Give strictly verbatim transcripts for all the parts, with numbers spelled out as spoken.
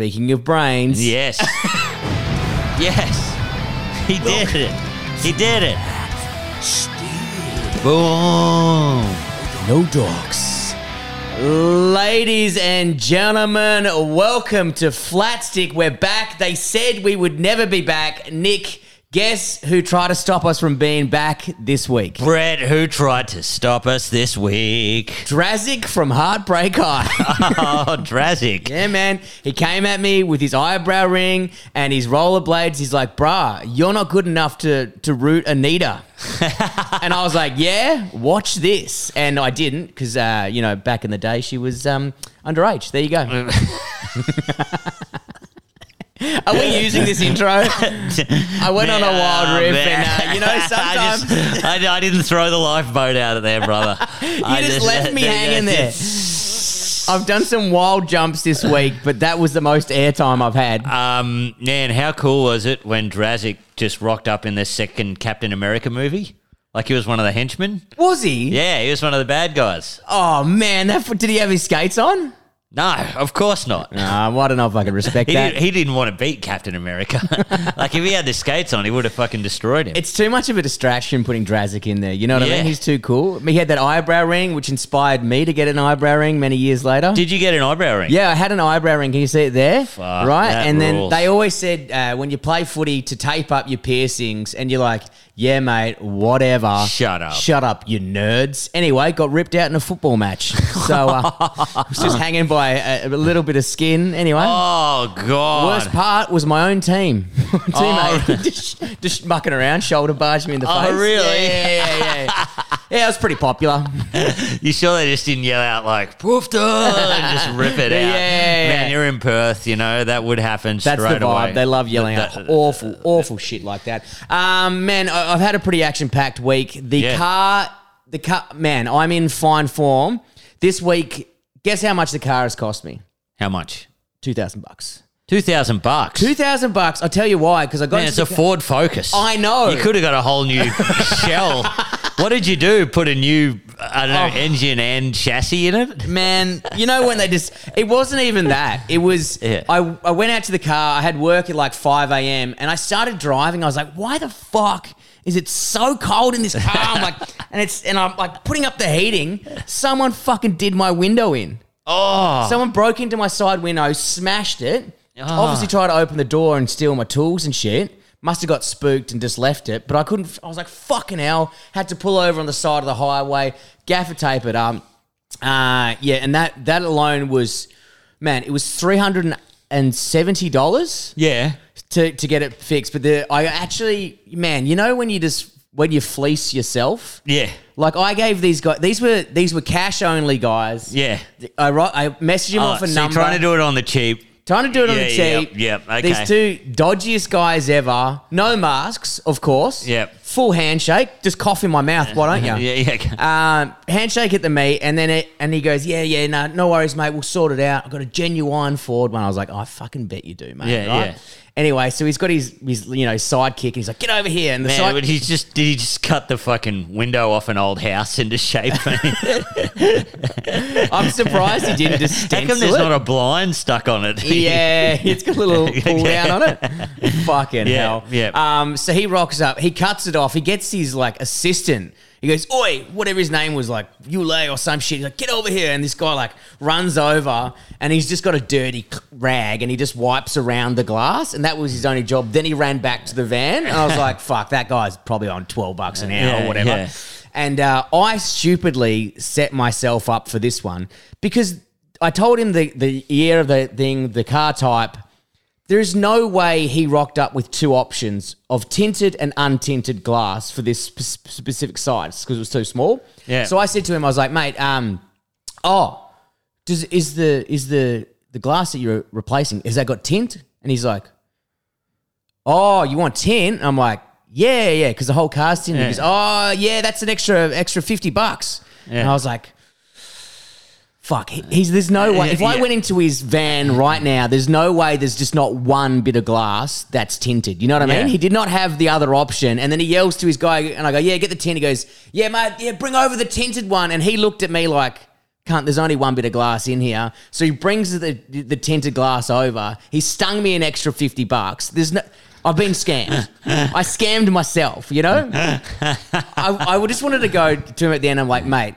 Speaking of brains. Yes. Yes. He did Look. it. He did it. Steve. Boom. No dogs. Ladies and gentlemen, welcome to Flatstick. We're back. They said we would never be back. Nick, guess who tried to stop us from being back this week? Brett, who tried to stop us this week? Drazic from Heartbreak High. Oh, Drazic. Yeah, man. He came at me with his eyebrow ring and his rollerblades. He's like, bruh, you're not good enough to, to root Anita. And I was like, yeah, watch this. And I didn't because, uh, you know, back in the day she was um, underage. There you go. Are we using this intro? I went man, on a wild riff, man. and uh, you know, sometimes I, just, I, I didn't throw the lifeboat out of there, brother. you I just, just left that, me that, hanging that, there. Just... I've done some wild jumps this week, but that was the most airtime I've had. Um, man, how cool was it when Drazic just rocked up in the second Captain America movie? Like he was one of the henchmen. Was he? Yeah, he was one of the bad guys. Oh man, that, did he have his skates on? No, of course not. No, I don't know if I can respect he that. Did, he didn't want to beat Captain America. Like, if he had the skates on, he would have fucking destroyed him. It's too much of a distraction putting Drazic in there. You know what yeah. I mean? He's too cool. He had that eyebrow ring, which inspired me to get an eyebrow ring many years later. Did you get an eyebrow ring? Yeah, I had an eyebrow ring. Can you see it there? Fuck, right? And rules. Then they always said uh, when you play footy to tape up your piercings, and you're like, yeah, mate, whatever. Shut up. Shut up, you nerds. Anyway, got ripped out in a football match. So uh, I was just hanging by. A, a little bit of skin, anyway. Oh god! Worst part was my own team. Teammate oh. just, just mucking around, shoulder barged me in the oh, face. Oh really? Yeah, yeah, yeah. Yeah, yeah, it was pretty popular. You sure they just didn't yell out like "poof" and just rip it out? Yeah, yeah, man, you're in Perth, you know that would happen. That's straight the vibe. Away. They love yelling out awful, awful shit like that. Um, man, I, I've had a pretty action-packed week. The yeah. car, the car, man, I'm in fine form this week. Guess how much the car has cost me? How much? Two thousand bucks. Two thousand bucks. Two thousand bucks. I'll tell you why. Because I got. Man, it's a Ford Focus. I know. You could have got a whole new shell. What did you do? Put a new, I don't know, oh. engine and chassis in it? Man, you know when they just. It wasn't even that. It was. Yeah. I I went out to the car. I had work at like five a.m. and I started driving. I was like, why the fuck is it so cold in this car? I'm like, and it's and I'm like putting up the heating. Someone fucking did my window in. Oh! Someone broke into my side window, smashed it. Oh. Obviously tried to open the door and steal my tools and shit. Must have got spooked and just left it. But I couldn't. I was like, fucking hell. Had to pull over on the side of the highway, gaffer tape it up. Uh, yeah, and that that alone was, man, it was three hundred and seventy dollars. Yeah. To, to get it fixed. But the, I actually, man, you know when you just, when you fleece yourself? Yeah. Like I gave these guys, these were these were cash only guys. Yeah. I, I messaged him oh, off a so number. You're trying to do it on the cheap. Trying to do it yeah, on the cheap. Yep, yep, okay. These two dodgiest guys ever. No masks, of course. Yep. Full handshake. Just cough in my mouth, why don't you? yeah, yeah. Um, handshake at the meet, and then it, and he goes, yeah, yeah, no, nah, no worries, mate. We'll sort it out. I've got a genuine Ford one. I was like, oh, I fucking bet you do, mate. Yeah, right? yeah. Anyway, so he's got his, his you know, sidekick, and he's like, get over here. And the Man, side- but he's just, did he just cut the fucking window off an old house into shape? I'm surprised he didn't just stencil it. How come there's it? Not a blind stuck on it? Yeah, it's got a little pull down on it. Fucking yeah, hell. Yeah. Um, so he rocks up. He cuts it off. He gets his, like, assistant. He goes, oi, whatever his name was, like, Ulay or some shit. He's like, get over here. And this guy, like, runs over and he's just got a dirty rag and he just wipes around the glass. And that was his only job. Then he ran back to the van and I was like, fuck, that guy's probably on twelve bucks an hour yeah, or whatever. Yeah. And uh, I stupidly set myself up for this one because I told him the, the year of the thing, the car type. There is no way he rocked up with two options of tinted and untinted glass for this sp- specific size because it was too small. Yeah. So I said to him, I was like, mate, um, oh, does is the is the the glass that you're replacing, has that got tint? And he's like, oh, you want tint? And I'm like, yeah, yeah, because the whole car's tinted. Yeah. He goes, oh, yeah, that's an extra extra fifty bucks. Yeah. And I was like, fuck, he's, there's no way. If yeah. I went into his van right now, there's no way there's just not one bit of glass that's tinted. You know what I yeah. mean? He did not have the other option. And then he yells to his guy and I go, yeah, get the tint. He goes, yeah, mate, yeah, bring over the tinted one. And he looked at me like, can't, there's only one bit of glass in here. So he brings the the tinted glass over. He stung me an extra fifty bucks. There's no, I've been scammed. I scammed myself, you know? I, I just wanted to go to him at the end. I'm like, mate,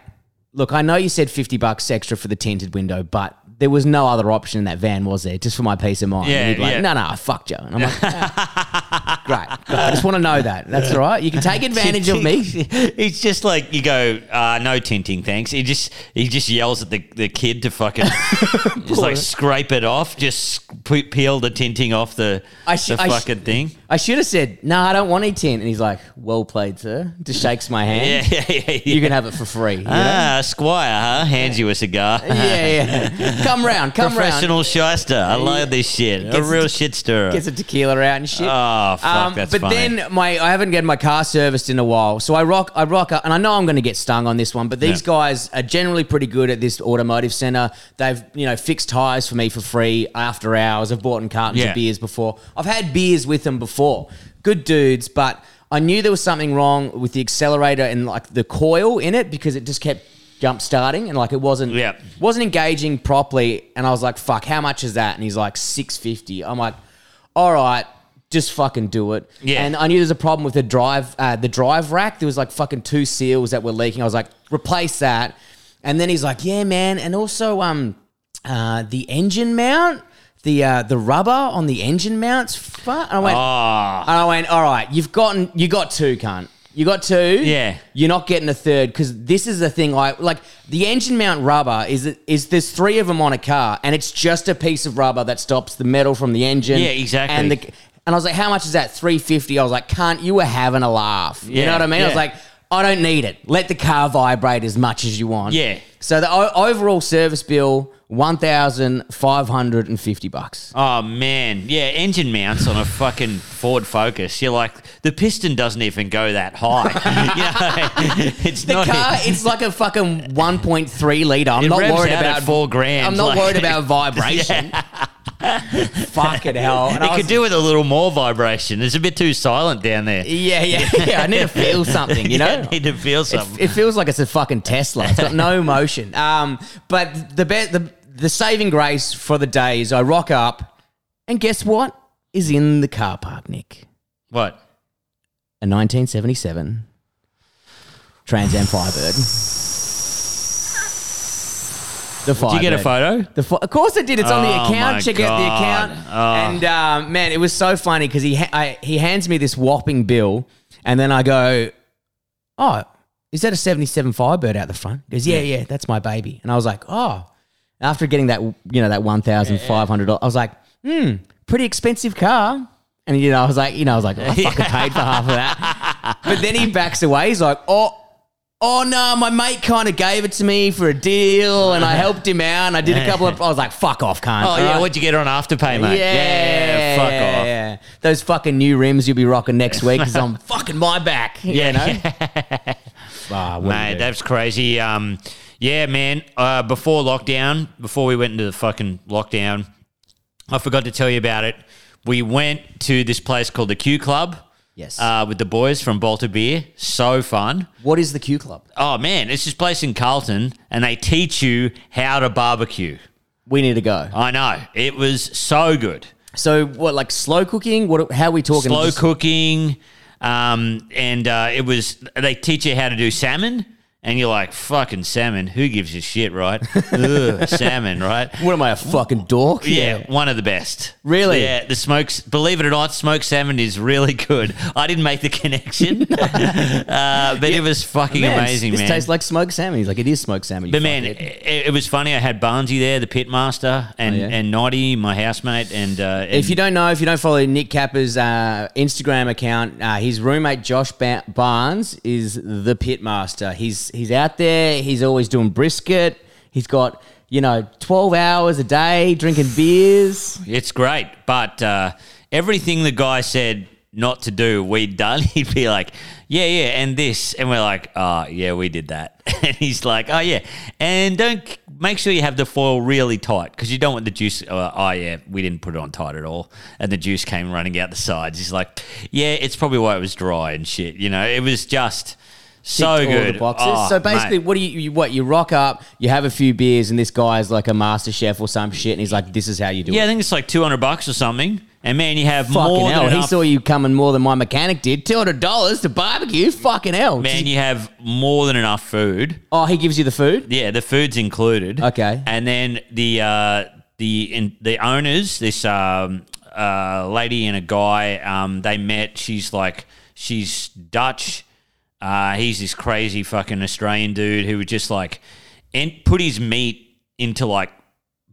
look, I know you said fifty bucks extra for the tinted window, but there was no other option in that van, was there? Just for my peace of mind. Yeah, and he'd like, yeah. no, no, I fucked you. And I'm like, oh, great, great. I just want to know that. That's all right. You can take advantage of me. It's just like you go, uh, no tinting, thanks. He just he just yells at the, the kid to fucking just like scrape it off, just peel the tinting off the, I sh- the I fucking sh- thing. I should have said, no, nah, I don't want any tint. And he's like, well played, sir. Just shakes my hand. Yeah, yeah, yeah, yeah. You can have it for free. You ah, know? Squire, huh? Hands yeah. you a cigar. Yeah, yeah. Come round, come Professional round. Professional shyster. I love this shit. Gets a real a te- shit stirrer. Gets a tequila out and shit. Oh, fuck, um, that's but funny. But then my, I haven't gotten my car serviced in a while, so I rock I rock up, and I know I'm going to get stung on this one, but these yeah. guys are generally pretty good at this automotive centre. They've, you know, fixed tyres for me for free after hours. I've bought in cartons yeah. of beers before. I've had beers with them before. Good dudes, but I knew there was something wrong with the accelerator and, like, the coil in it because it just kept jump starting and like it wasn't yep. wasn't engaging properly, and I was like, fuck, how much is that? And he's like, six fifty. I'm like, all right, just fucking do it. Yeah. And I knew there's a problem with the drive uh, the drive rack. There was like fucking two seals that were leaking. I was like, replace that. And then he's like, yeah, man, and also um uh the engine mount, the uh, the rubber on the engine mount's fuck. And I went, oh. and I went, all right, you've gotten you got two, cunt. You got two. Yeah. You're not getting a third because this is the thing. I like the engine mount rubber is is there's three of them on a car, and it's just a piece of rubber that stops the metal from the engine. Yeah, exactly. And the, and I was like, how much is that? three fifty. I was like, can't you were having a laugh. You yeah, know what I mean? Yeah. I was like, I don't need it. Let the car vibrate as much as you want. Yeah. So the o- overall service bill, one thousand five hundred fifty bucks. Oh, man. Yeah, engine mounts on a fucking Ford Focus. You're like, the piston doesn't even go that high. You know, it's the not car, a, it's like a fucking one point three litre. I'm not worried about four grand. I'm not like, worried about vibration. Yeah. Fucking hell. And it was, could do with a little more vibration. It's a bit too silent down there. Yeah, yeah, yeah. I need to feel something, you know? Yeah, I need to feel something. It, it feels like it's a fucking Tesla. It's got no motion. Um, but the, be- the the saving grace for the day is I rock up, and guess what is in the car park, Nick? What? A nineteen seventy-seven Trans Am Firebird. The did you get a photo? The fo- of course I did. It's oh on the account. Check God. out the account. Oh. And, um, man, it was so funny because he ha- I, he hands me this whopping bill, and then I go, oh, is that a seventy-seven Firebird out the front? He goes, yeah, yeah, yeah, that's my baby. And I was like, oh. After getting that, you know, that one thousand five hundred dollars, yeah. I was like, hmm, pretty expensive car. And, you know, I was like, you know, I was like, oh, I fucking paid for half of that. But then he backs away. He's like, oh. Oh, no, my mate kind of gave it to me for a deal, and I helped him out, and I did a couple of – I was like, fuck off, cunt. Oh, yeah, right? What'd you get on Afterpay, mate? Yeah, yeah, yeah fuck yeah, off. Yeah. Those fucking new rims you'll be rocking next week because I'm fucking my back, yeah, you know? Yeah. Oh, mate, that's crazy. Um, yeah, man, uh, before lockdown, before we went into the fucking lockdown, I forgot to tell you about it. We went to this place called the Q Club. Yes. Uh, with the boys from Balter Beer. So fun. What is the Q Club? Oh, man. It's this place in Carlton, and they teach you how to barbecue. We need to go. I know. It was so good. So what, like slow cooking? What? How are we talking? Slow Just- cooking. Um, and uh, it was – they teach you how to do salmon. And you're like, fucking salmon, who gives a shit, right? Ugh, salmon, right? What am I, a fucking dork? Yeah, yeah, one of the best. Really? Yeah, the smokes, believe it or not, smoked salmon is really good. I didn't make the connection, no. uh, but yeah. It was fucking man, amazing, this man. This tastes like smoked salmon. He's like, it is smoked salmon. But, man, it. It, it was funny. I had Barnsey there, the pit master, and, oh, yeah. and Noddy, my housemate. And, uh, and if you don't know, if you don't follow Nick Capper's uh, Instagram account, uh, his roommate Josh ba- Barnes is the pit master. He's He's out there. He's always doing brisket. He's got, you know, twelve hours a day drinking beers. It's great. But uh, everything the guy said not to do, we'd done. He'd be like, yeah, yeah, and this. And we're like, oh, yeah, we did that. And he's like, oh, yeah. And don't make sure you have the foil really tight because you don't want the juice. Uh, oh, yeah, we didn't put it on tight at all. And the juice came running out the sides. He's like, yeah, it's probably why it was dry and shit. You know, it was just – So good. All the boxes. Oh, so basically, mate. what do you, you what you rock up? You have a few beers, and this guy is like a master chef or some shit, and he's like, "This is how you do yeah, it." Yeah, I think it's like two hundred bucks or something. And man, you have fucking more hell. Than he enough. Saw you coming more than my mechanic did. Two hundred dollars to barbecue. Fucking hell, man! You have more than enough food. Oh, he gives you the food. Yeah, the food's included. Okay, and then the uh, the in, the owners, this um, uh, lady and a guy, um, they met. She's like she's Dutch. Uh, he's this crazy fucking Australian dude who would just like en- put his meat into like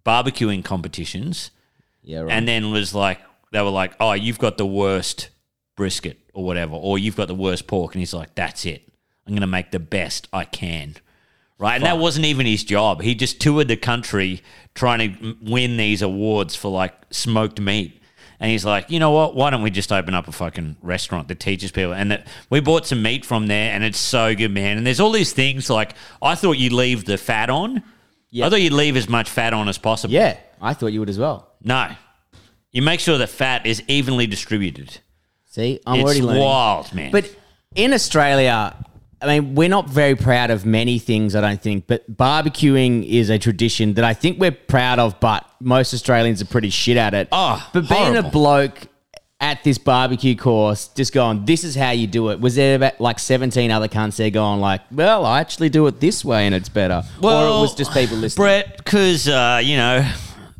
barbecuing competitions. Yeah, right. And then was like. They were like, oh, you've got the worst brisket or whatever, or you've got the worst pork. And he's like, that's it. I'm going to make the best I can. Right? Fuck. And that wasn't even his job. He just toured the country trying to win these awards for, like, smoked meat. And he's like, you know what? Why don't we just open up a fucking restaurant that teaches people? And that we bought some meat from there, and it's so good, man. And there's all these things like I thought you leave the fat on. Yep. I thought you'd leave as much fat on as possible. Yeah, I thought you would as well. No. You make sure the fat is evenly distributed. See, I'm it's already learning. It's wild, man. But in Australia, I mean, we're not very proud of many things, I don't think, but barbecuing is a tradition that I think we're proud of, but most Australians are pretty shit at it. Oh, but horrible. Being a bloke at this barbecue course, just going, this is how you do it. Was there about like seventeen other cunts there going like, well, I actually do it this way and it's better? Well, or it was just people listening? Brett, because, uh, you know,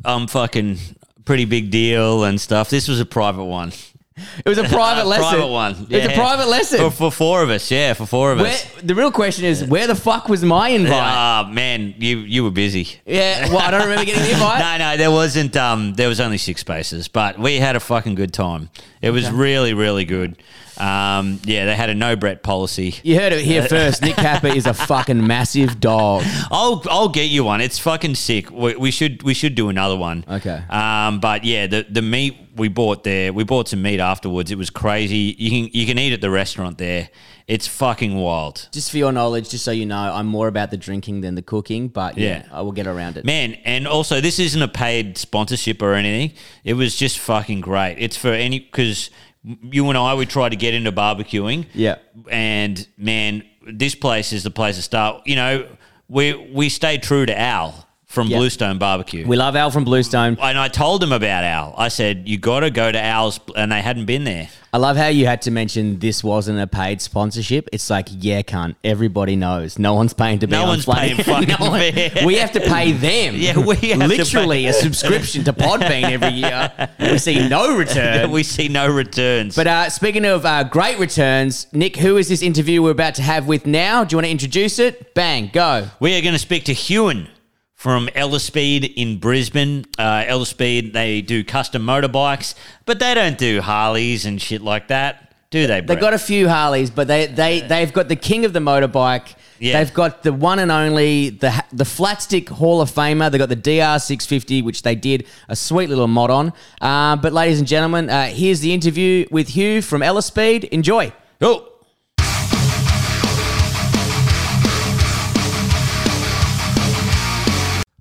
I'm fucking... pretty big deal and stuff. This was a private one. It was a private a lesson. Private one. Yeah. It's a private lesson. For, for four of us, yeah, for four of where, us. The real question is, where the fuck was my invite? Ah, uh, man, you you were busy. Yeah, well, I don't remember getting the invite. No, no, there wasn't. Um, there was only six spaces, but we had a fucking good time. It was okay. really, really good. Um, yeah, they had a no Brett policy. You heard it here first. Nick Capper is a fucking massive dog. I'll I'll get you one. It's fucking sick. We, we should we should do another one. Okay. Um, but yeah, the the meat we bought there. We bought some meat afterwards. It was crazy. You can you can eat at the restaurant there. It's fucking wild. Just for your knowledge, just so you know, I'm more about the drinking than the cooking, but yeah, yeah, I will get around it. Man, and also this isn't a paid sponsorship or anything. It was just fucking great. It's for any because. You and I, we try to get into barbecuing. Yeah. And, man, this place is the place to start. You know, we we stay true to Al from yep. Bluestone Barbecue. We love Al from Bluestone. And I told them about Al. I said, you got to go to Al's, and they hadn't been there. I love how you had to mention this wasn't a paid sponsorship. It's like, yeah, cunt, everybody knows. No one's paying to be no on one's playing. Paying no one, we have to pay them. Yeah, we have literally to pay. A subscription to Podbean every year. We see no return. We see no returns. But uh, speaking of uh, great returns, Nick, who is this interview we're about to have with now? Do you want to introduce it? Bang, go. We are going to speak to Hughan from Ellaspede in Brisbane. Uh, Ellaspede, they do custom motorbikes, but they don't do Harleys and shit like that, do they, Brett? They've got a few Harleys, but they, they, they've got the king of the motorbike. Yeah. They've got the one and only, the the Flatstick Hall of Famer. They've got the D R six fifty, which they did a sweet little mod on. Uh, but ladies and gentlemen, uh, here's the interview with Hugh from Ellaspede. Enjoy. Oh.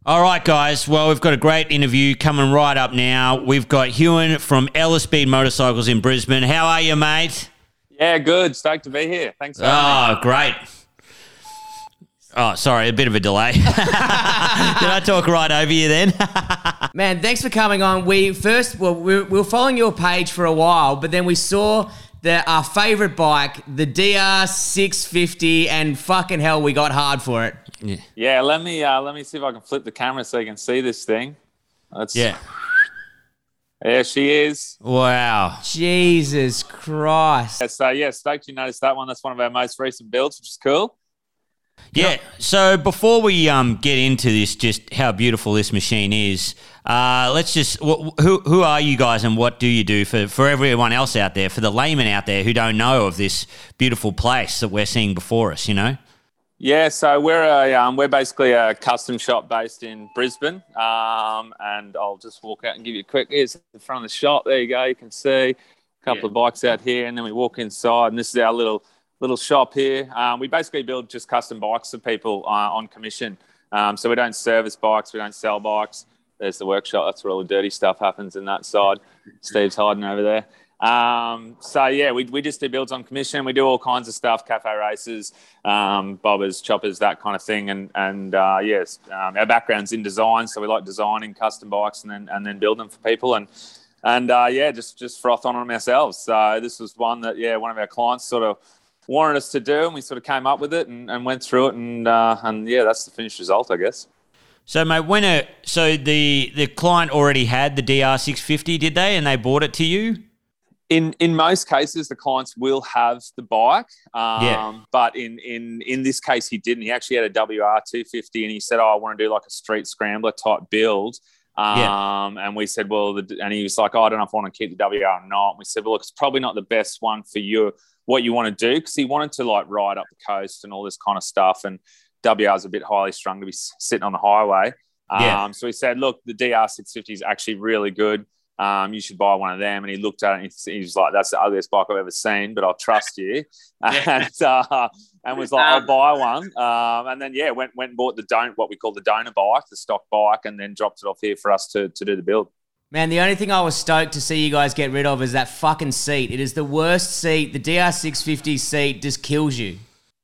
All right, guys. Well, we've got a great interview coming right up now. We've got Hughan from Ellaspede Motorcycles in Brisbane. How are you, mate? Yeah, good. Stoked to be here. Thanks for having me. Oh, great. Oh, sorry, a bit of a delay. Did I talk right over you then? Man, thanks for coming on. We first, well, we were following your page for a while, but then we saw the, our favourite bike, the D R six fifty, and fucking hell, we got hard for it. Yeah. yeah, let me uh, let me see if I can flip the camera so you can see this thing. Let's... Yeah. There she is. Wow. Jesus Christ. Yeah, so, yeah, stoked you noticed that one. That's one of our most recent builds, which is cool. Yeah, yep. So before we um get into this, just how beautiful this machine is, uh, let's just wh- who who are you guys and what do you do for, for everyone else out there, for the layman out there who don't know of this beautiful place that we're seeing before us, you know? Yeah, so we're a, um, we're basically a custom shop based in Brisbane, um, and I'll just walk out and give you a quick. Here's the front of the shop. There you go. You can see a couple yeah. of bikes out here, and then we walk inside, and this is our little little shop here. Um, we basically build just custom bikes for people uh, on commission. Um, so we don't service bikes, we don't sell bikes. There's the workshop. That's where all the dirty stuff happens in that side. Steve's hiding over there. Um, so yeah, we, we just do builds on commission. We do all kinds of stuff, cafe races, um, bobbers, choppers, that kind of thing. And, and, uh, yes, um, our background's in design. So we like designing custom bikes and then, and then build them for people. And, and, uh, yeah, just, just froth on them ourselves. So this was one that, yeah, one of our clients sort of wanted us to do, and we sort of came up with it and, and went through it. And, uh, and yeah, that's the finished result, I guess. So, mate, when a, so the, the client already had the D R six fifty, did they, and they bought it to you? In in most cases, the clients will have the bike, um, yeah. but in, in in this case, he didn't. He actually had a W R two fifty, and he said, oh, I want to do like a street scrambler type build. Um, yeah. And we said, well, the, and he was like, oh, I don't know if I want to keep the W R or not. And we said, well, look, it's probably not the best one for you, what you want to do, because he wanted to like ride up the coast and all this kind of stuff, and W R is a bit highly strung to be sitting on the highway. Yeah. Um, so he said, look, the D R six fifty is actually really good. Um, you should buy one of them. And he looked at it and he was like, that's the ugliest bike I've ever seen, but I'll trust you. Yeah. And, uh, and was like, I'll buy one. Um, and then, yeah, went went and bought the don- what we call the donor bike, the stock bike, and then dropped it off here for us to, to do the build. Man, the only thing I was stoked to see you guys get rid of is that fucking seat. It is the worst seat. The D R six fifty seat just kills you.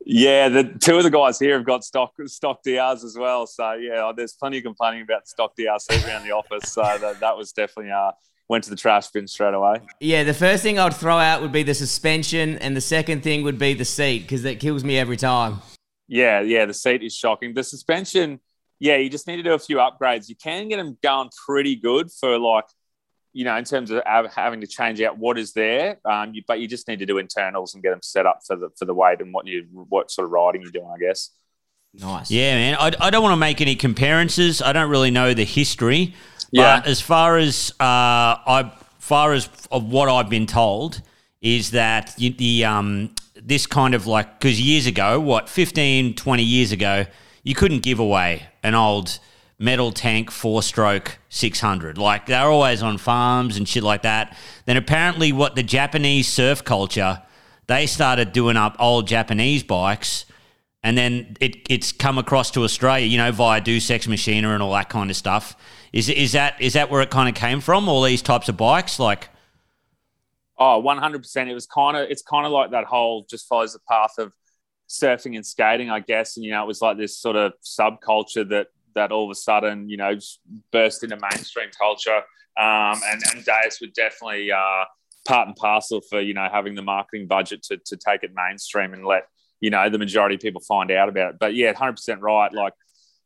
Yeah, the two of the guys here have got stock stock D Rs as well. So, yeah, there's plenty of complaining about stock D R Cs around the office. So that, that was definitely uh, went to the trash bin straight away. Yeah, the first thing I would throw out would be the suspension, and the second thing would be the seat, because that kills me every time. Yeah, yeah, the seat is shocking. The suspension, yeah, you just need to do a few upgrades. You can get them going pretty good for like, you know, in terms of having to change out what is there, um, you, but you just need to do internals and get them set up for the for the weight and what you what sort of riding you're doing, I guess. Nice. Yeah, man. I, I don't want to make any comparisons. I don't really know the history. Yeah. But as far as uh, I, far as of what I've been told is that you, the um this kind of like, because years ago, what fifteen, twenty years ago, you couldn't give away an old metal tank four-stroke six hundred. Like, they're always on farms and shit like that. Then apparently what the Japanese surf culture, they started doing up old Japanese bikes, and then it, it's come across to Australia, you know, via Dusex Machina and all that kind of stuff. Is is that is that where it kind of came from, all these types of bikes? Like, oh, one hundred percent. It was kind of, it's kind of like that whole just follows the path of surfing and skating, I guess. And, you know, it was like this sort of subculture that, that all of a sudden, you know, burst into mainstream culture. Um, and, and Deus were definitely uh, part and parcel for, you know, having the marketing budget to to take it mainstream and let, you know, the majority of people find out about it. But, yeah, one hundred percent right. Like,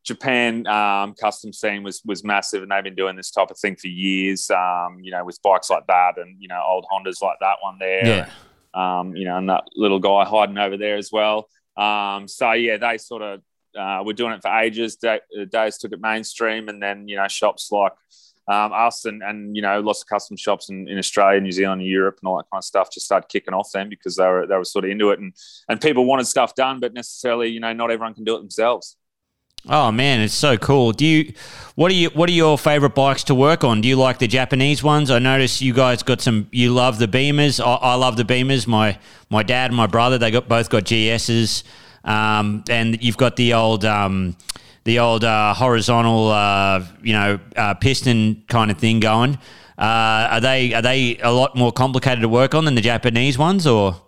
Japan um, custom scene was was massive, and they've been doing this type of thing for years, um, you know, with bikes like that and, you know, old Hondas like that one there. Yeah. Um, you know, and that little guy hiding over there as well. Um, so, yeah, they sort of, Uh, we're doing it for ages. Day, days took it mainstream, and then, you know, shops like um, us and, and, you know, lots of custom shops in, in Australia, New Zealand, Europe and all that kind of stuff just started kicking off then, because they were they were sort of into it, and, and people wanted stuff done, but necessarily, you know, not everyone can do it themselves. Oh, man, it's so cool. Do you? What are you? What are your favourite bikes to work on? Do you like the Japanese ones? I notice you guys got some. You love the Beamers. I, I love the Beamers. My my dad and my brother, they got both got G Ss. Um, and you've got the old, um, the old uh, horizontal, uh, you know, uh, piston kind of thing going. Uh, are they are they a lot more complicated to work on than the Japanese ones, or?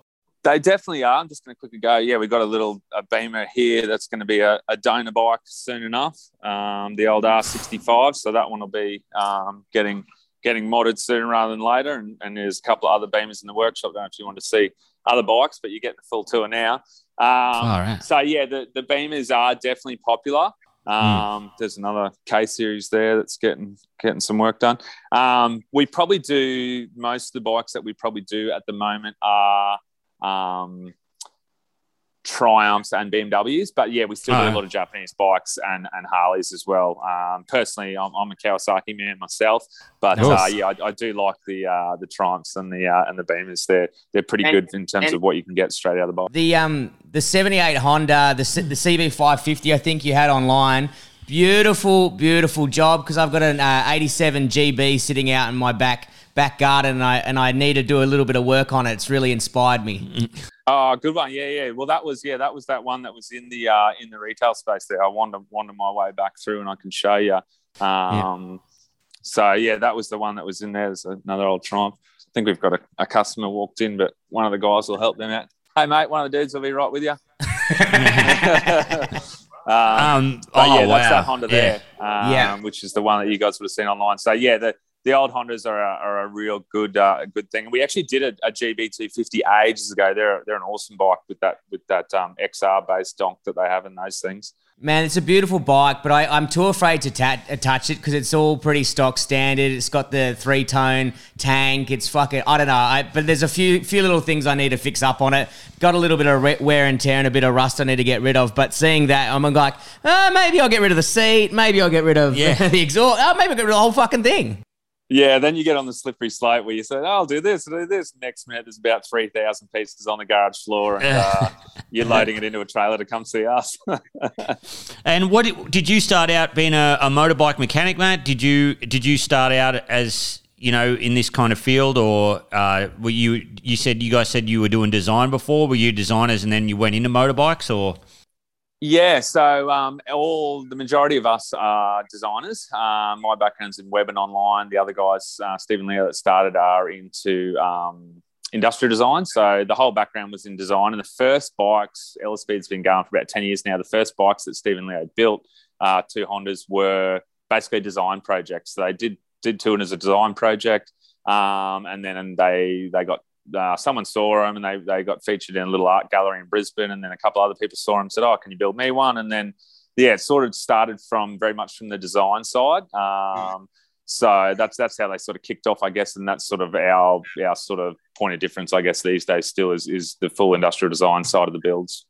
They definitely are. I'm just going to quickly go. Yeah, we've got a little a Beamer here that's going to be a, a donor bike soon enough. Um, the old R sixty-five, so that one will be um, getting getting modded sooner rather than later. And, and there's a couple of other Beamers in the workshop. I don't know if you want to see other bikes, but you're getting a full tour now. Um, All right. So yeah, the, the Beamers are definitely popular. Um, mm. There's another K-Series there that's getting getting some work done. Um, we probably do most of the bikes that we probably do at the moment are um, Triumphs and B M Ws, but yeah, we still oh. do a lot of Japanese bikes and, and Harleys as well. Um, personally, I'm, I'm a Kawasaki man myself, but uh, yeah, I, I do like the uh, the Triumphs and the uh, and the Beamers. They're they're pretty and, good in terms and, of what you can get straight out of the bike. The um the seventy-eight Honda, the the C B five fifty, I think you had online. Beautiful, beautiful job, because I've got an uh, eighty-seven G B sitting out in my back back garden, and I and I need to do a little bit of work on it. It's really inspired me. Oh, good one. Yeah, yeah. Well, that was yeah, that was that one that was in the uh, in the retail space there. I wander wander my way back through, and I can show you. Um, yeah. So yeah, that was the one that was in there. There's another old Triumph. I think we've got a, a customer walked in, but one of the guys will help them out. Hey mate, one of the dudes will be right with you. um, um oh, yeah, wow. That's that Honda there, yeah. Um, yeah. Which is the one that you guys would have seen online. So yeah, the the old Hondas are a, are a real good uh, good thing. We actually did a, a G B two fifty ages ago. They're they're an awesome bike with that with that um, X R based donk that they have in those things. Man, it's a beautiful bike, but I, I'm too afraid to tat, uh, touch it because it's all pretty stock standard. It's got the three-tone tank. It's fucking, I don't know. I, but there's a few few little things I need to fix up on it. Got a little bit of re- wear and tear and a bit of rust I need to get rid of. But seeing that, I'm like, oh, maybe I'll get rid of the seat. Maybe I'll get rid of yeah. the exhaust. Oh, maybe I'll get rid of the whole fucking thing. Yeah, then you get on the slippery slope where you say, oh, I'll do this, I'll do this. Next minute, there's about three thousand pieces on the garage floor and uh, you're loading it into a trailer to come see us. And what did you start out being a, a motorbike mechanic, Matt? Did you did you start out as, you know, in this kind of field, or uh, were you you said you guys said you were doing design before? Were you designers and then you went into motorbikes, or? Yeah, so um, all the majority of us are designers. Um, my background's in web and online. The other guys, uh, Stephen Leo, that started are into um, industrial design. So the whole background was in design. And the first bikes, Ellasped's been going for about ten years now. The first bikes that Stephen Leo built, uh, two Hondas, were basically design projects. So they did did two as a design project, um, and then and they they got. Uh, someone saw them and they they got featured in a little art gallery in Brisbane, and then a couple other people saw them and said, oh, can you build me one? And then, yeah, it sort of started from very much from the design side. Um, so that's that's how they sort of kicked off, I guess, and that's sort of our our sort of point of difference, I guess, these days still is is the full industrial design side of the builds.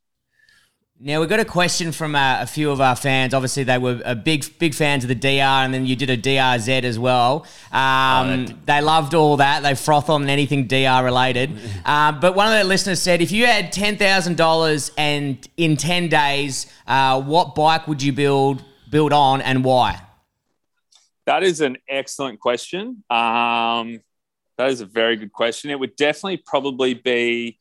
Now, we got a question from uh, a few of our fans. Obviously, they were uh, big big fans of the D R, and then you did a D R Z as well. Um, oh, they loved all that. They froth on anything D R-related. uh, but one of the listeners said, if you had ten thousand dollars and in ten days, uh, what bike would you build build on and why? That is an excellent question. Um, that is a very good question. It would definitely probably be...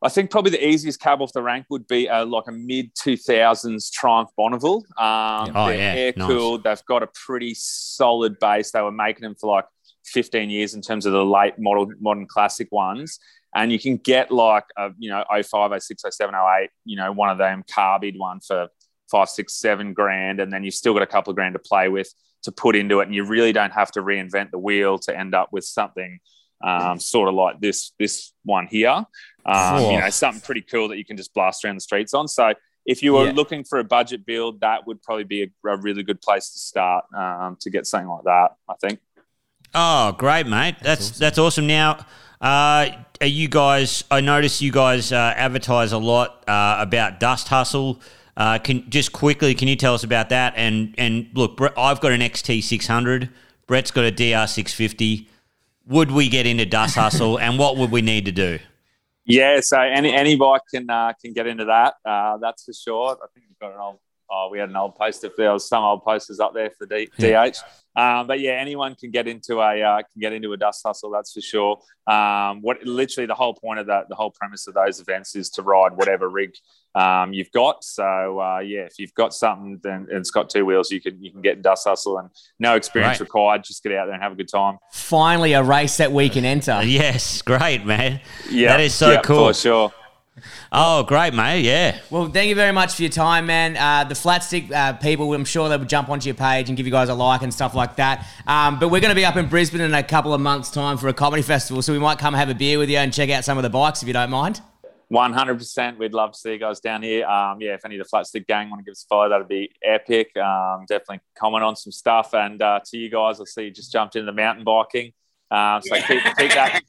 I think probably the easiest cab off the rank would be uh, like a mid two thousands Triumph Bonneville. Um, oh, they're yeah. air-cooled. Nice. They've got a pretty solid base. They were making them for like fifteen years in terms of the late model, modern classic ones. And you can get like a, you know, oh five, oh six, oh seven, oh eight, you know, one of them carbied one for five, six, seven grand. And then you've still got a couple of grand to play with to put into it. And you really don't have to reinvent the wheel to end up with something um, sort of like this, this one here. Um, you know, something pretty cool that you can just blast around the streets on. So if you were yeah. looking for a budget build, that would probably be a, a really good place to start um, to get something like that, I think. Oh, great, mate. That's, that's awesome. That's awesome. Now, uh, are you guys – I notice you guys uh, advertise a lot uh, about Dust Hustle. Uh, can just quickly, can you tell us about that? And, and look, I've got an X T six hundred. Brett's got a D R six fifty. Would we get into Dust Hustle and what would we need to do? Yeah, so any any bike can uh, can get into that. Uh, that's for sure. I think we've got an old. Oh, we had an old poster. There was some old posters up there for D H. Yeah. Um, but yeah, anyone can get into a uh, can get into a Dust Hustle. That's for sure. Um, what literally the whole point of that, the whole premise of those events is to ride whatever rig um, you've got. So uh, yeah, if you've got something then and it's got two wheels, you can you can get Dust Hustle and no experience great. required. Just get out there and have a good time. Finally, a race that we can enter. Yes, great man. Yeah, that is so yep, cool. For sure. Oh, great, mate. Yeah. Well, thank you very much for your time, man. Uh, the Flatstick uh, people, I'm sure they will jump onto your page and give you guys a like and stuff like that. Um, but we're going to be up in Brisbane in a couple of months' time for a comedy festival, so we might come have a beer with you and check out some of the bikes if you don't mind. one hundred percent. We'd love to see you guys down here. Um, yeah, if any of the Flatstick gang want to give us a follow, that'd be epic. Um, definitely comment on some stuff. And uh, to you guys, I see you just jumped into the mountain biking. Uh, so yeah. keep, keep that...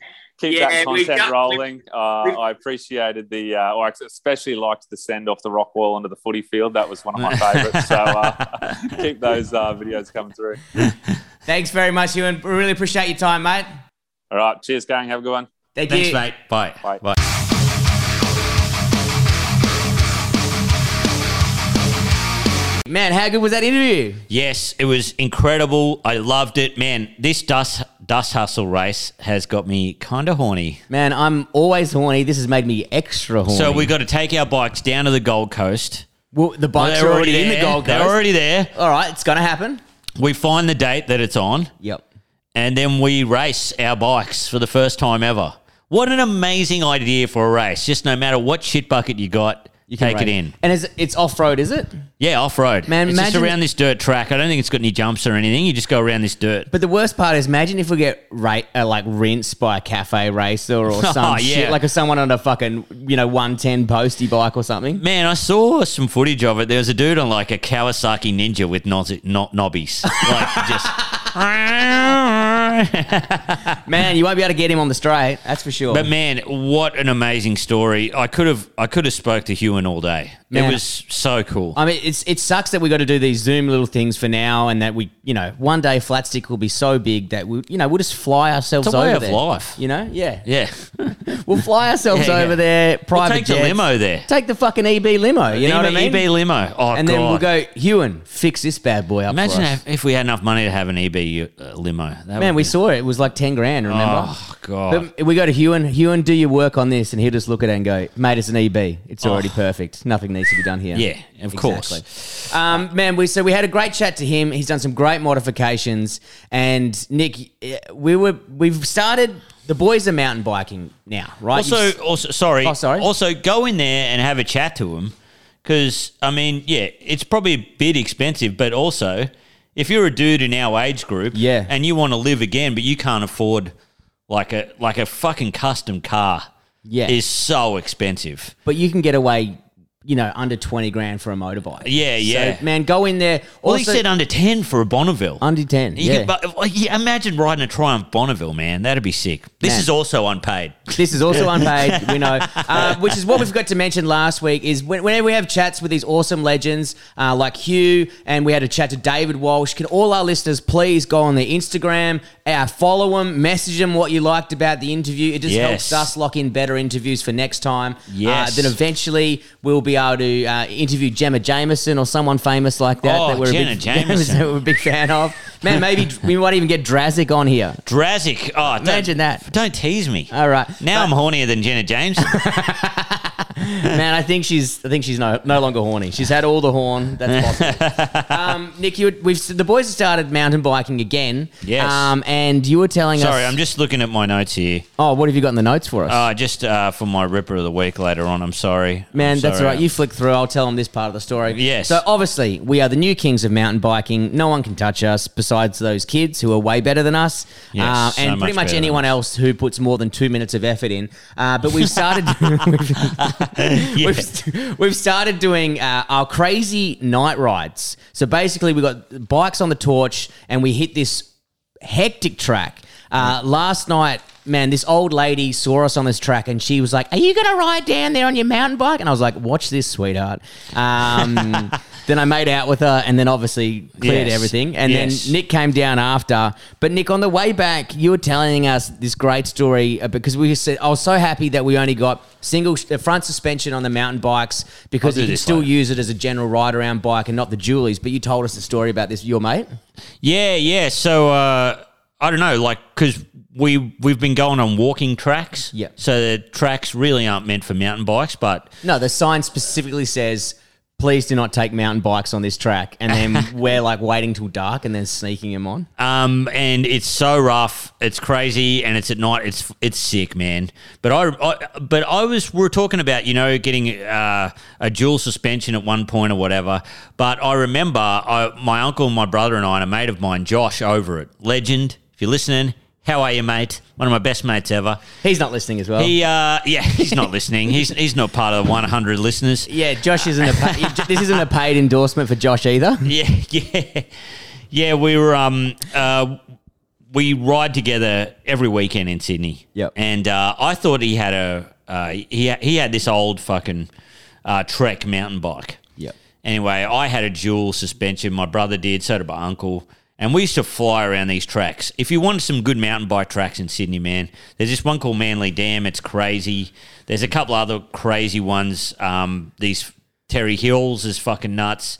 Keep yeah, that content got, rolling. Uh, I appreciated the, uh, or I especially liked the send off the rock wall onto the footy field. That was one of my favourites. So uh, keep those uh, videos coming through. Thanks very much, Ewan. We really appreciate your time, mate. All right. Cheers, gang. Have a good one. Thank Thanks, you. Thanks, mate. Bye. Bye. Bye. Man, how good was that interview? Yes, it was incredible. I loved it. Man, this Dust Dust Hustle race has got me kind of horny. Man, I'm always horny. This has made me extra horny. So we got to take our bikes down to the Gold Coast. Well, the bikes well, are already, already in the Gold Coast. They're already there. All right, it's going to happen. we find the date that it's on. Yep. And then we race our bikes for the first time ever. What an amazing idea for a race. Just no matter what shit bucket you got, you can take it in. And is it, it's off-road, is it? Yeah, off-road. Man, it's just around this dirt track. I don't think it's got any jumps or anything. You just go around this dirt. But the worst part is, imagine if we get ra- uh, like rinsed by a cafe racer or some oh, yeah. shit, like someone on a fucking, you know, one ten postie bike or something. Man, I saw some footage of it. There was a dude on like a Kawasaki Ninja with no- no- knobbies. Like just... Man, you won't be able to get him on the straight, that's for sure. But man, what an amazing story. I could have I could have spoke to Hughan all day. Man, it was so cool. I mean, it's it sucks that we got to do these Zoom little things for now, and that we, you know, one day Flatstick will be so big that we, you know, we'll just fly ourselves over there. It's a way of life. You know? Yeah. Yeah. We'll fly ourselves yeah, over yeah. there, private we'll take jets. The limo there. Take the fucking E B limo, you the know E B, what I mean? E B limo. Oh, and God. Then we'll go, Hughan, fix this bad boy up. Imagine for us. if we had enough money to have an E B Uh, limo. That Man, we be... saw it. It was like ten grand, remember? Oh, God. But we go to Hughan. Hughan, do your work on this, and he'll just look at it and go, mate, it's an E B. It's oh. already perfect. Nothing needs to be done here. Yeah, of exactly. course. Um, man, we so we had a great chat to him. He's done some great modifications. And, Nick, we were, we've started... The boys are mountain biking now, right? Also, s- also sorry. Oh, sorry. Also, go in there and have a chat to him because, I mean, yeah, it's probably a bit expensive, but also... If you're a dude in our age group yeah. and you want to live again but you can't afford like a like a fucking custom car yeah. is so expensive. But you can get away, you know, under twenty grand for a motorbike. Yeah, yeah. So, man, go in there. Also, well, he said under ten for a Bonneville. Under ten, you yeah. Could, but, yeah. Imagine riding a Triumph Bonneville, man. That'd be sick. This man. is also unpaid. This is also unpaid, we know. Uh, which is what we forgot to mention last week is when, whenever we have chats with these awesome legends uh, like Hugh, and we had a chat to David Walsh, can all our listeners please go on their Instagram, uh, follow them, message them what you liked about the interview. It just yes. helps us lock in better interviews for next time. Yes. Uh, then eventually we'll be able to uh, interview Jenna Jameson or someone famous like that. Oh, that we're Jenna a big, Jameson. That we're a big fan of. Man, maybe we might even get Drazic on here. Drazic. Oh, Imagine that. Don't tease me. All right. Now but, I'm hornier than Jenna Jameson. Man, I think she's I think she's no no longer horny. She's had all the horn. That's possible. um, Nick, you would, we've the boys have started mountain biking again. Yes. Um, and you were telling Sorry, us... Sorry, I'm just looking at my notes here. Oh, what have you got in the notes for us? Uh, just uh, for my Ripper of the Week later on. I'm sorry. Man, I'm that's sorry. all right. You flick through. I'll tell them this part of the story. Yes. So, obviously, we are the new kings of mountain biking. No one can touch us besides those kids who are way better than us. Yes, uh, so and pretty much, much anyone else who puts more than two minutes of effort in. Uh, but we've started... Yeah. We've, we've started doing uh, our crazy night rides. So basically we got bikes on the torch and we hit this hectic track. Uh, last night, man, this old lady saw us on this track and she was like, are you going to ride down there on your mountain bike? And I was like, watch this, sweetheart. Um, then I made out with her and then obviously cleared yes. everything. And yes. then Nick came down after. But, Nick, on the way back, you were telling us this great story because we said I was so happy that we only got single sh- front suspension on the mountain bikes because you can still later. use it as a general ride-around bike and not the Julie's. But you told us the story about this, your mate. Yeah, yeah. So uh, I don't know, like because – We, we've been going on walking tracks. Yeah. So the tracks really aren't meant for mountain bikes, but... No, the sign specifically says, please do not take mountain bikes on this track. And then we're like waiting till dark and then sneaking them on. Um, and it's so rough. It's crazy and it's at night. It's it's sick, man. But I, I but I was we were talking about, you know, getting uh, a dual suspension at one point or whatever. But I remember I, my uncle and my brother and I and a mate of mine, Josh, over it. Legend, if you're listening... How are you, mate? One of my best mates ever. He's not listening as well. He, uh, yeah, he's not listening. He's he's not part of the one hundred listeners. Yeah, Josh isn't a pa- this isn't a paid endorsement for Josh either. Yeah, yeah, yeah. We were um uh we ride together every weekend in Sydney. Yep. And uh, I thought he had a uh, he he had this old fucking uh, Trek mountain bike. Yep. Anyway, I had a dual suspension. My brother did. So did my uncle. And we used to fly around these tracks. If you want some good mountain bike tracks in Sydney, man, there's this one called Manly Dam. It's crazy. There's a couple other crazy ones. Um, these Terry Hills is fucking nuts.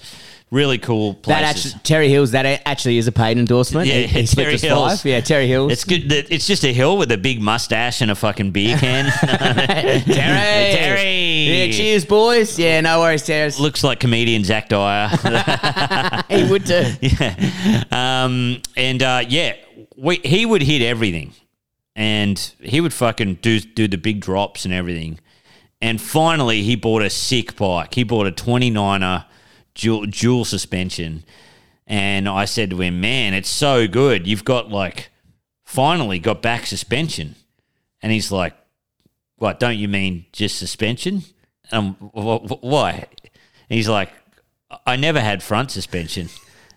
really cool places. That actually, Terry Hills, that actually is a paid endorsement. Yeah, he, he Terry Hills. Five. Yeah, Terry Hills. It's good. It's just a hill with a big mustache and a fucking beer can. Terry. Terry. Yeah, cheers, boys. Yeah, no worries, Terry. Looks like comedian Zach Dyer. He would too. Yeah. Um, and, uh, yeah, we, he would hit everything. And he would fucking do do the big drops and everything. And finally, he bought a sick bike. He bought a twenty-niner dual, dual suspension. And I said to him, man, it's so good. You've got like finally got back suspension. And he's like, what, don't you mean just suspension? Um, why? And he's like, I never had front suspension.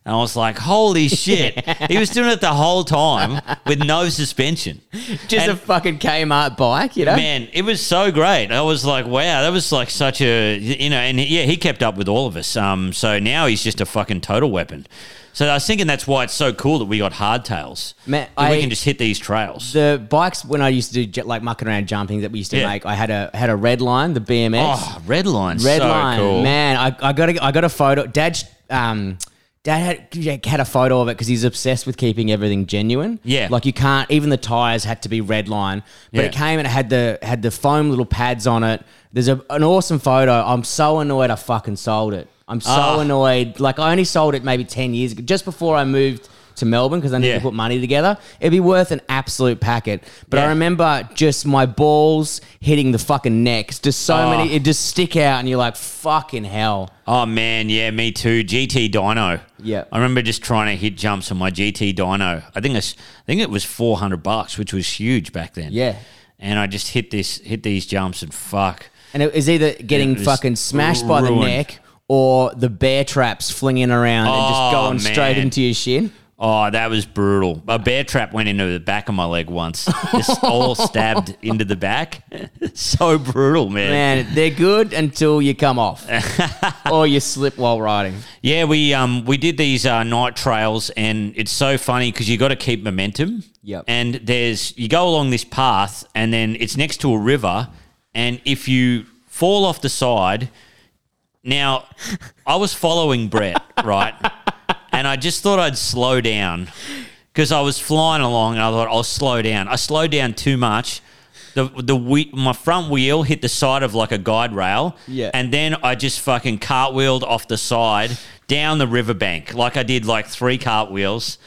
And I was like, holy shit. He was doing it the whole time with no suspension. Just and a fucking Kmart bike, you know? Man, it was so great. I was like, wow, that was like such a, you know, and yeah, he kept up with all of us. Um, so now he's just a fucking total weapon. So I was thinking that's why it's so cool that we got hardtails. Man, I, we can just hit these trails. The bikes when I used to do like mucking around jumping that we used to yeah. make, I had a had a Red Line, the B M X. Oh, Red Line, Red so Line, cool. Man, I, I got a, I got a photo. Dad, um. Dad had, had a photo of it because he's obsessed with keeping everything genuine. Yeah. Like you can't – even the tyres had to be Red Line. But yeah. it came and it had the had the foam little pads on it. There's a, an awesome photo. I'm so annoyed I fucking sold it. I'm so oh. annoyed. Like I only sold it maybe ten years ago, just before I moved to Melbourne because I needed yeah. to put money together. It'd be worth an absolute packet. But yeah. I remember just my balls hitting the fucking necks. Just so oh. many – it just stick out and you're like, fucking hell. Oh, man, yeah, me too. G T Dyno. Yeah. I remember just trying to hit jumps on my G T Dyno. I think it's, I think it was four hundred bucks, which was huge back then. Yeah. And I just hit this, hit these jumps and fuck. And it was either getting was fucking smashed ruined. by the neck or the bear traps flinging around oh, and just going man. straight into your shin. Oh, that was brutal. A bear trap went into the back of my leg once. Just all stabbed into the back. So brutal, man. Man, they're good until you come off or you slip while riding. Yeah, we um we did these uh, night trails and it's so funny because you got to keep momentum. Yep. And there's you go along this path and then it's next to a river and if you fall off the side, now I was following Brett, right? And I just thought I'd slow down because I was flying along and I thought I'll slow down. I slowed down too much. The the we, my front wheel hit the side of like a guide rail yeah. and then I just fucking cartwheeled off the side down the riverbank like I did like three cartwheels.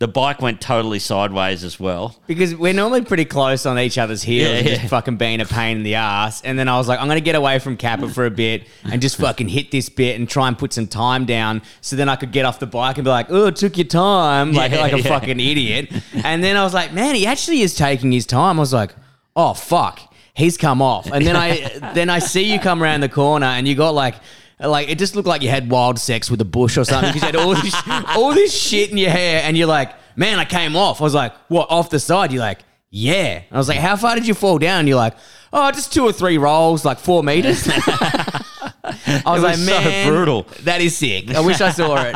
The bike went totally sideways as well. Because we're normally pretty close on each other's heels yeah, and just yeah. fucking being a pain in the ass. And then I was like, I'm going to get away from Kappa for a bit and just fucking hit this bit and try and put some time down so then I could get off the bike and be like, oh, it took your time, like, yeah, like a yeah. fucking idiot. And then I was like, man, he actually is taking his time. I was like, oh, fuck, he's come off. And then I then I see you come around the corner and you got like – like, it just looked like you had wild sex with a bush or something because you had all this, all this shit in your hair and you're like, man, I came off. I was like, what, off the side? You're like, yeah. And I was like, how far did you fall down? And you're like, oh, just two or three rolls, like four meters. I was, was like, so man, brutal. That is sick. I wish I saw it.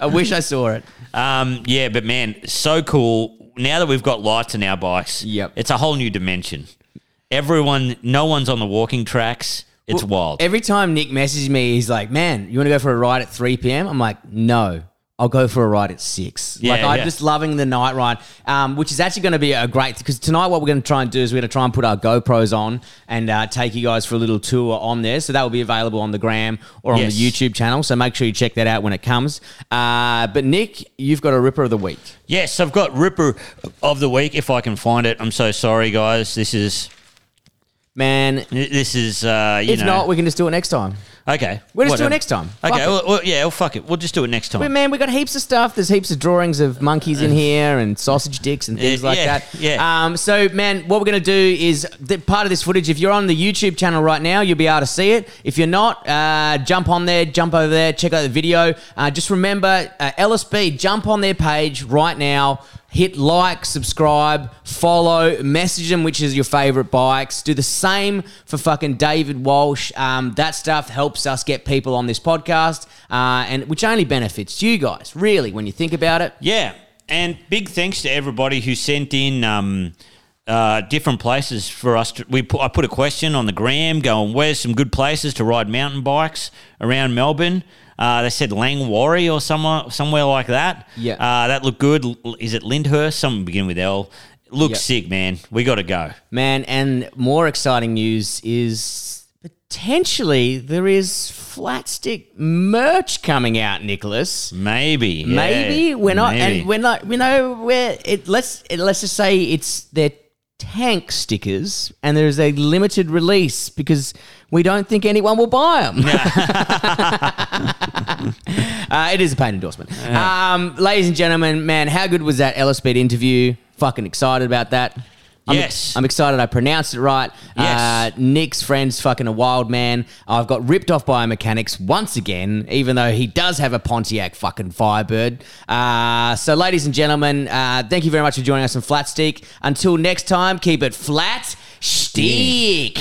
I wish I saw it. Um, yeah, but man, so cool. Now that we've got lights in our bikes, yep. it's a whole new dimension. Everyone, no one's on the walking tracks. It's well, wild. Every time Nick messages me, he's like, man, you want to go for a ride at three p.m.? I'm like, no, I'll go for a ride at six. Yeah, like, I'm yeah. just loving the night ride, um, which is actually going to be a great – because tonight what we're going to try and do is we're going to try and put our GoPros on and uh, take you guys for a little tour on there. So that will be available on the gram or on yes. the YouTube channel. So make sure you check that out when it comes. Uh, but, Nick, you've got a Ripper of the Week. Yes, I've got Ripper of the Week, if I can find it. I'm so sorry, guys. This is – Man, this is, uh, you if know. If not, we can just do it next time. Okay. We'll just Whatever. do it next time. Fuck okay. Well, well, yeah, well, fuck it. We'll just do it next time. But man, we got heaps of stuff. There's heaps of drawings of monkeys in here and sausage dicks and things yeah, like yeah, that. Yeah. Um, so, man, what we're going to do is the part of this footage, if you're on the YouTube channel right now, you'll be able to see it. If you're not, uh, jump on there, jump over there, check out the video. Uh, just remember, uh, Ellaspede, jump on their page right now. Hit like, subscribe, follow, message them which is your favourite bikes. Do the same for fucking David Walsh. Um, that stuff helps us get people on this podcast, uh, and which only benefits you guys, really, when you think about it. Yeah, and big thanks to everybody who sent in um, uh, different places for us to, we put, I put a question on the gram going, where's some good places to ride mountain bikes around Melbourne? Uh, they said Langwarri or somewhere, somewhere like that. Yeah. Uh, that looked good. Is it Lindhurst? Something begin with L. Looks yep. sick, man. We got to go. Man, and more exciting news is potentially there is Flatstick merch coming out, Nicholas. Maybe. Maybe. Yeah, we're not. Maybe. And we're not, you know, we're, it, let's, it, let's just say it's their tank stickers and there is a limited release because we don't think anyone will buy them. uh, it is a paid endorsement. Yeah. Um, ladies and gentlemen, man, how good was that Ellaspede interview? Fucking excited about that. I'm yes. I'm excited I pronounced it right. Yes. Uh, Nick's friend's fucking a wild man. I've got ripped off by mechanics once again, even though he does have a Pontiac fucking Firebird. Uh, so, ladies and gentlemen, uh, thank you very much for joining us on Flatstick. Until next time, keep it flat stick.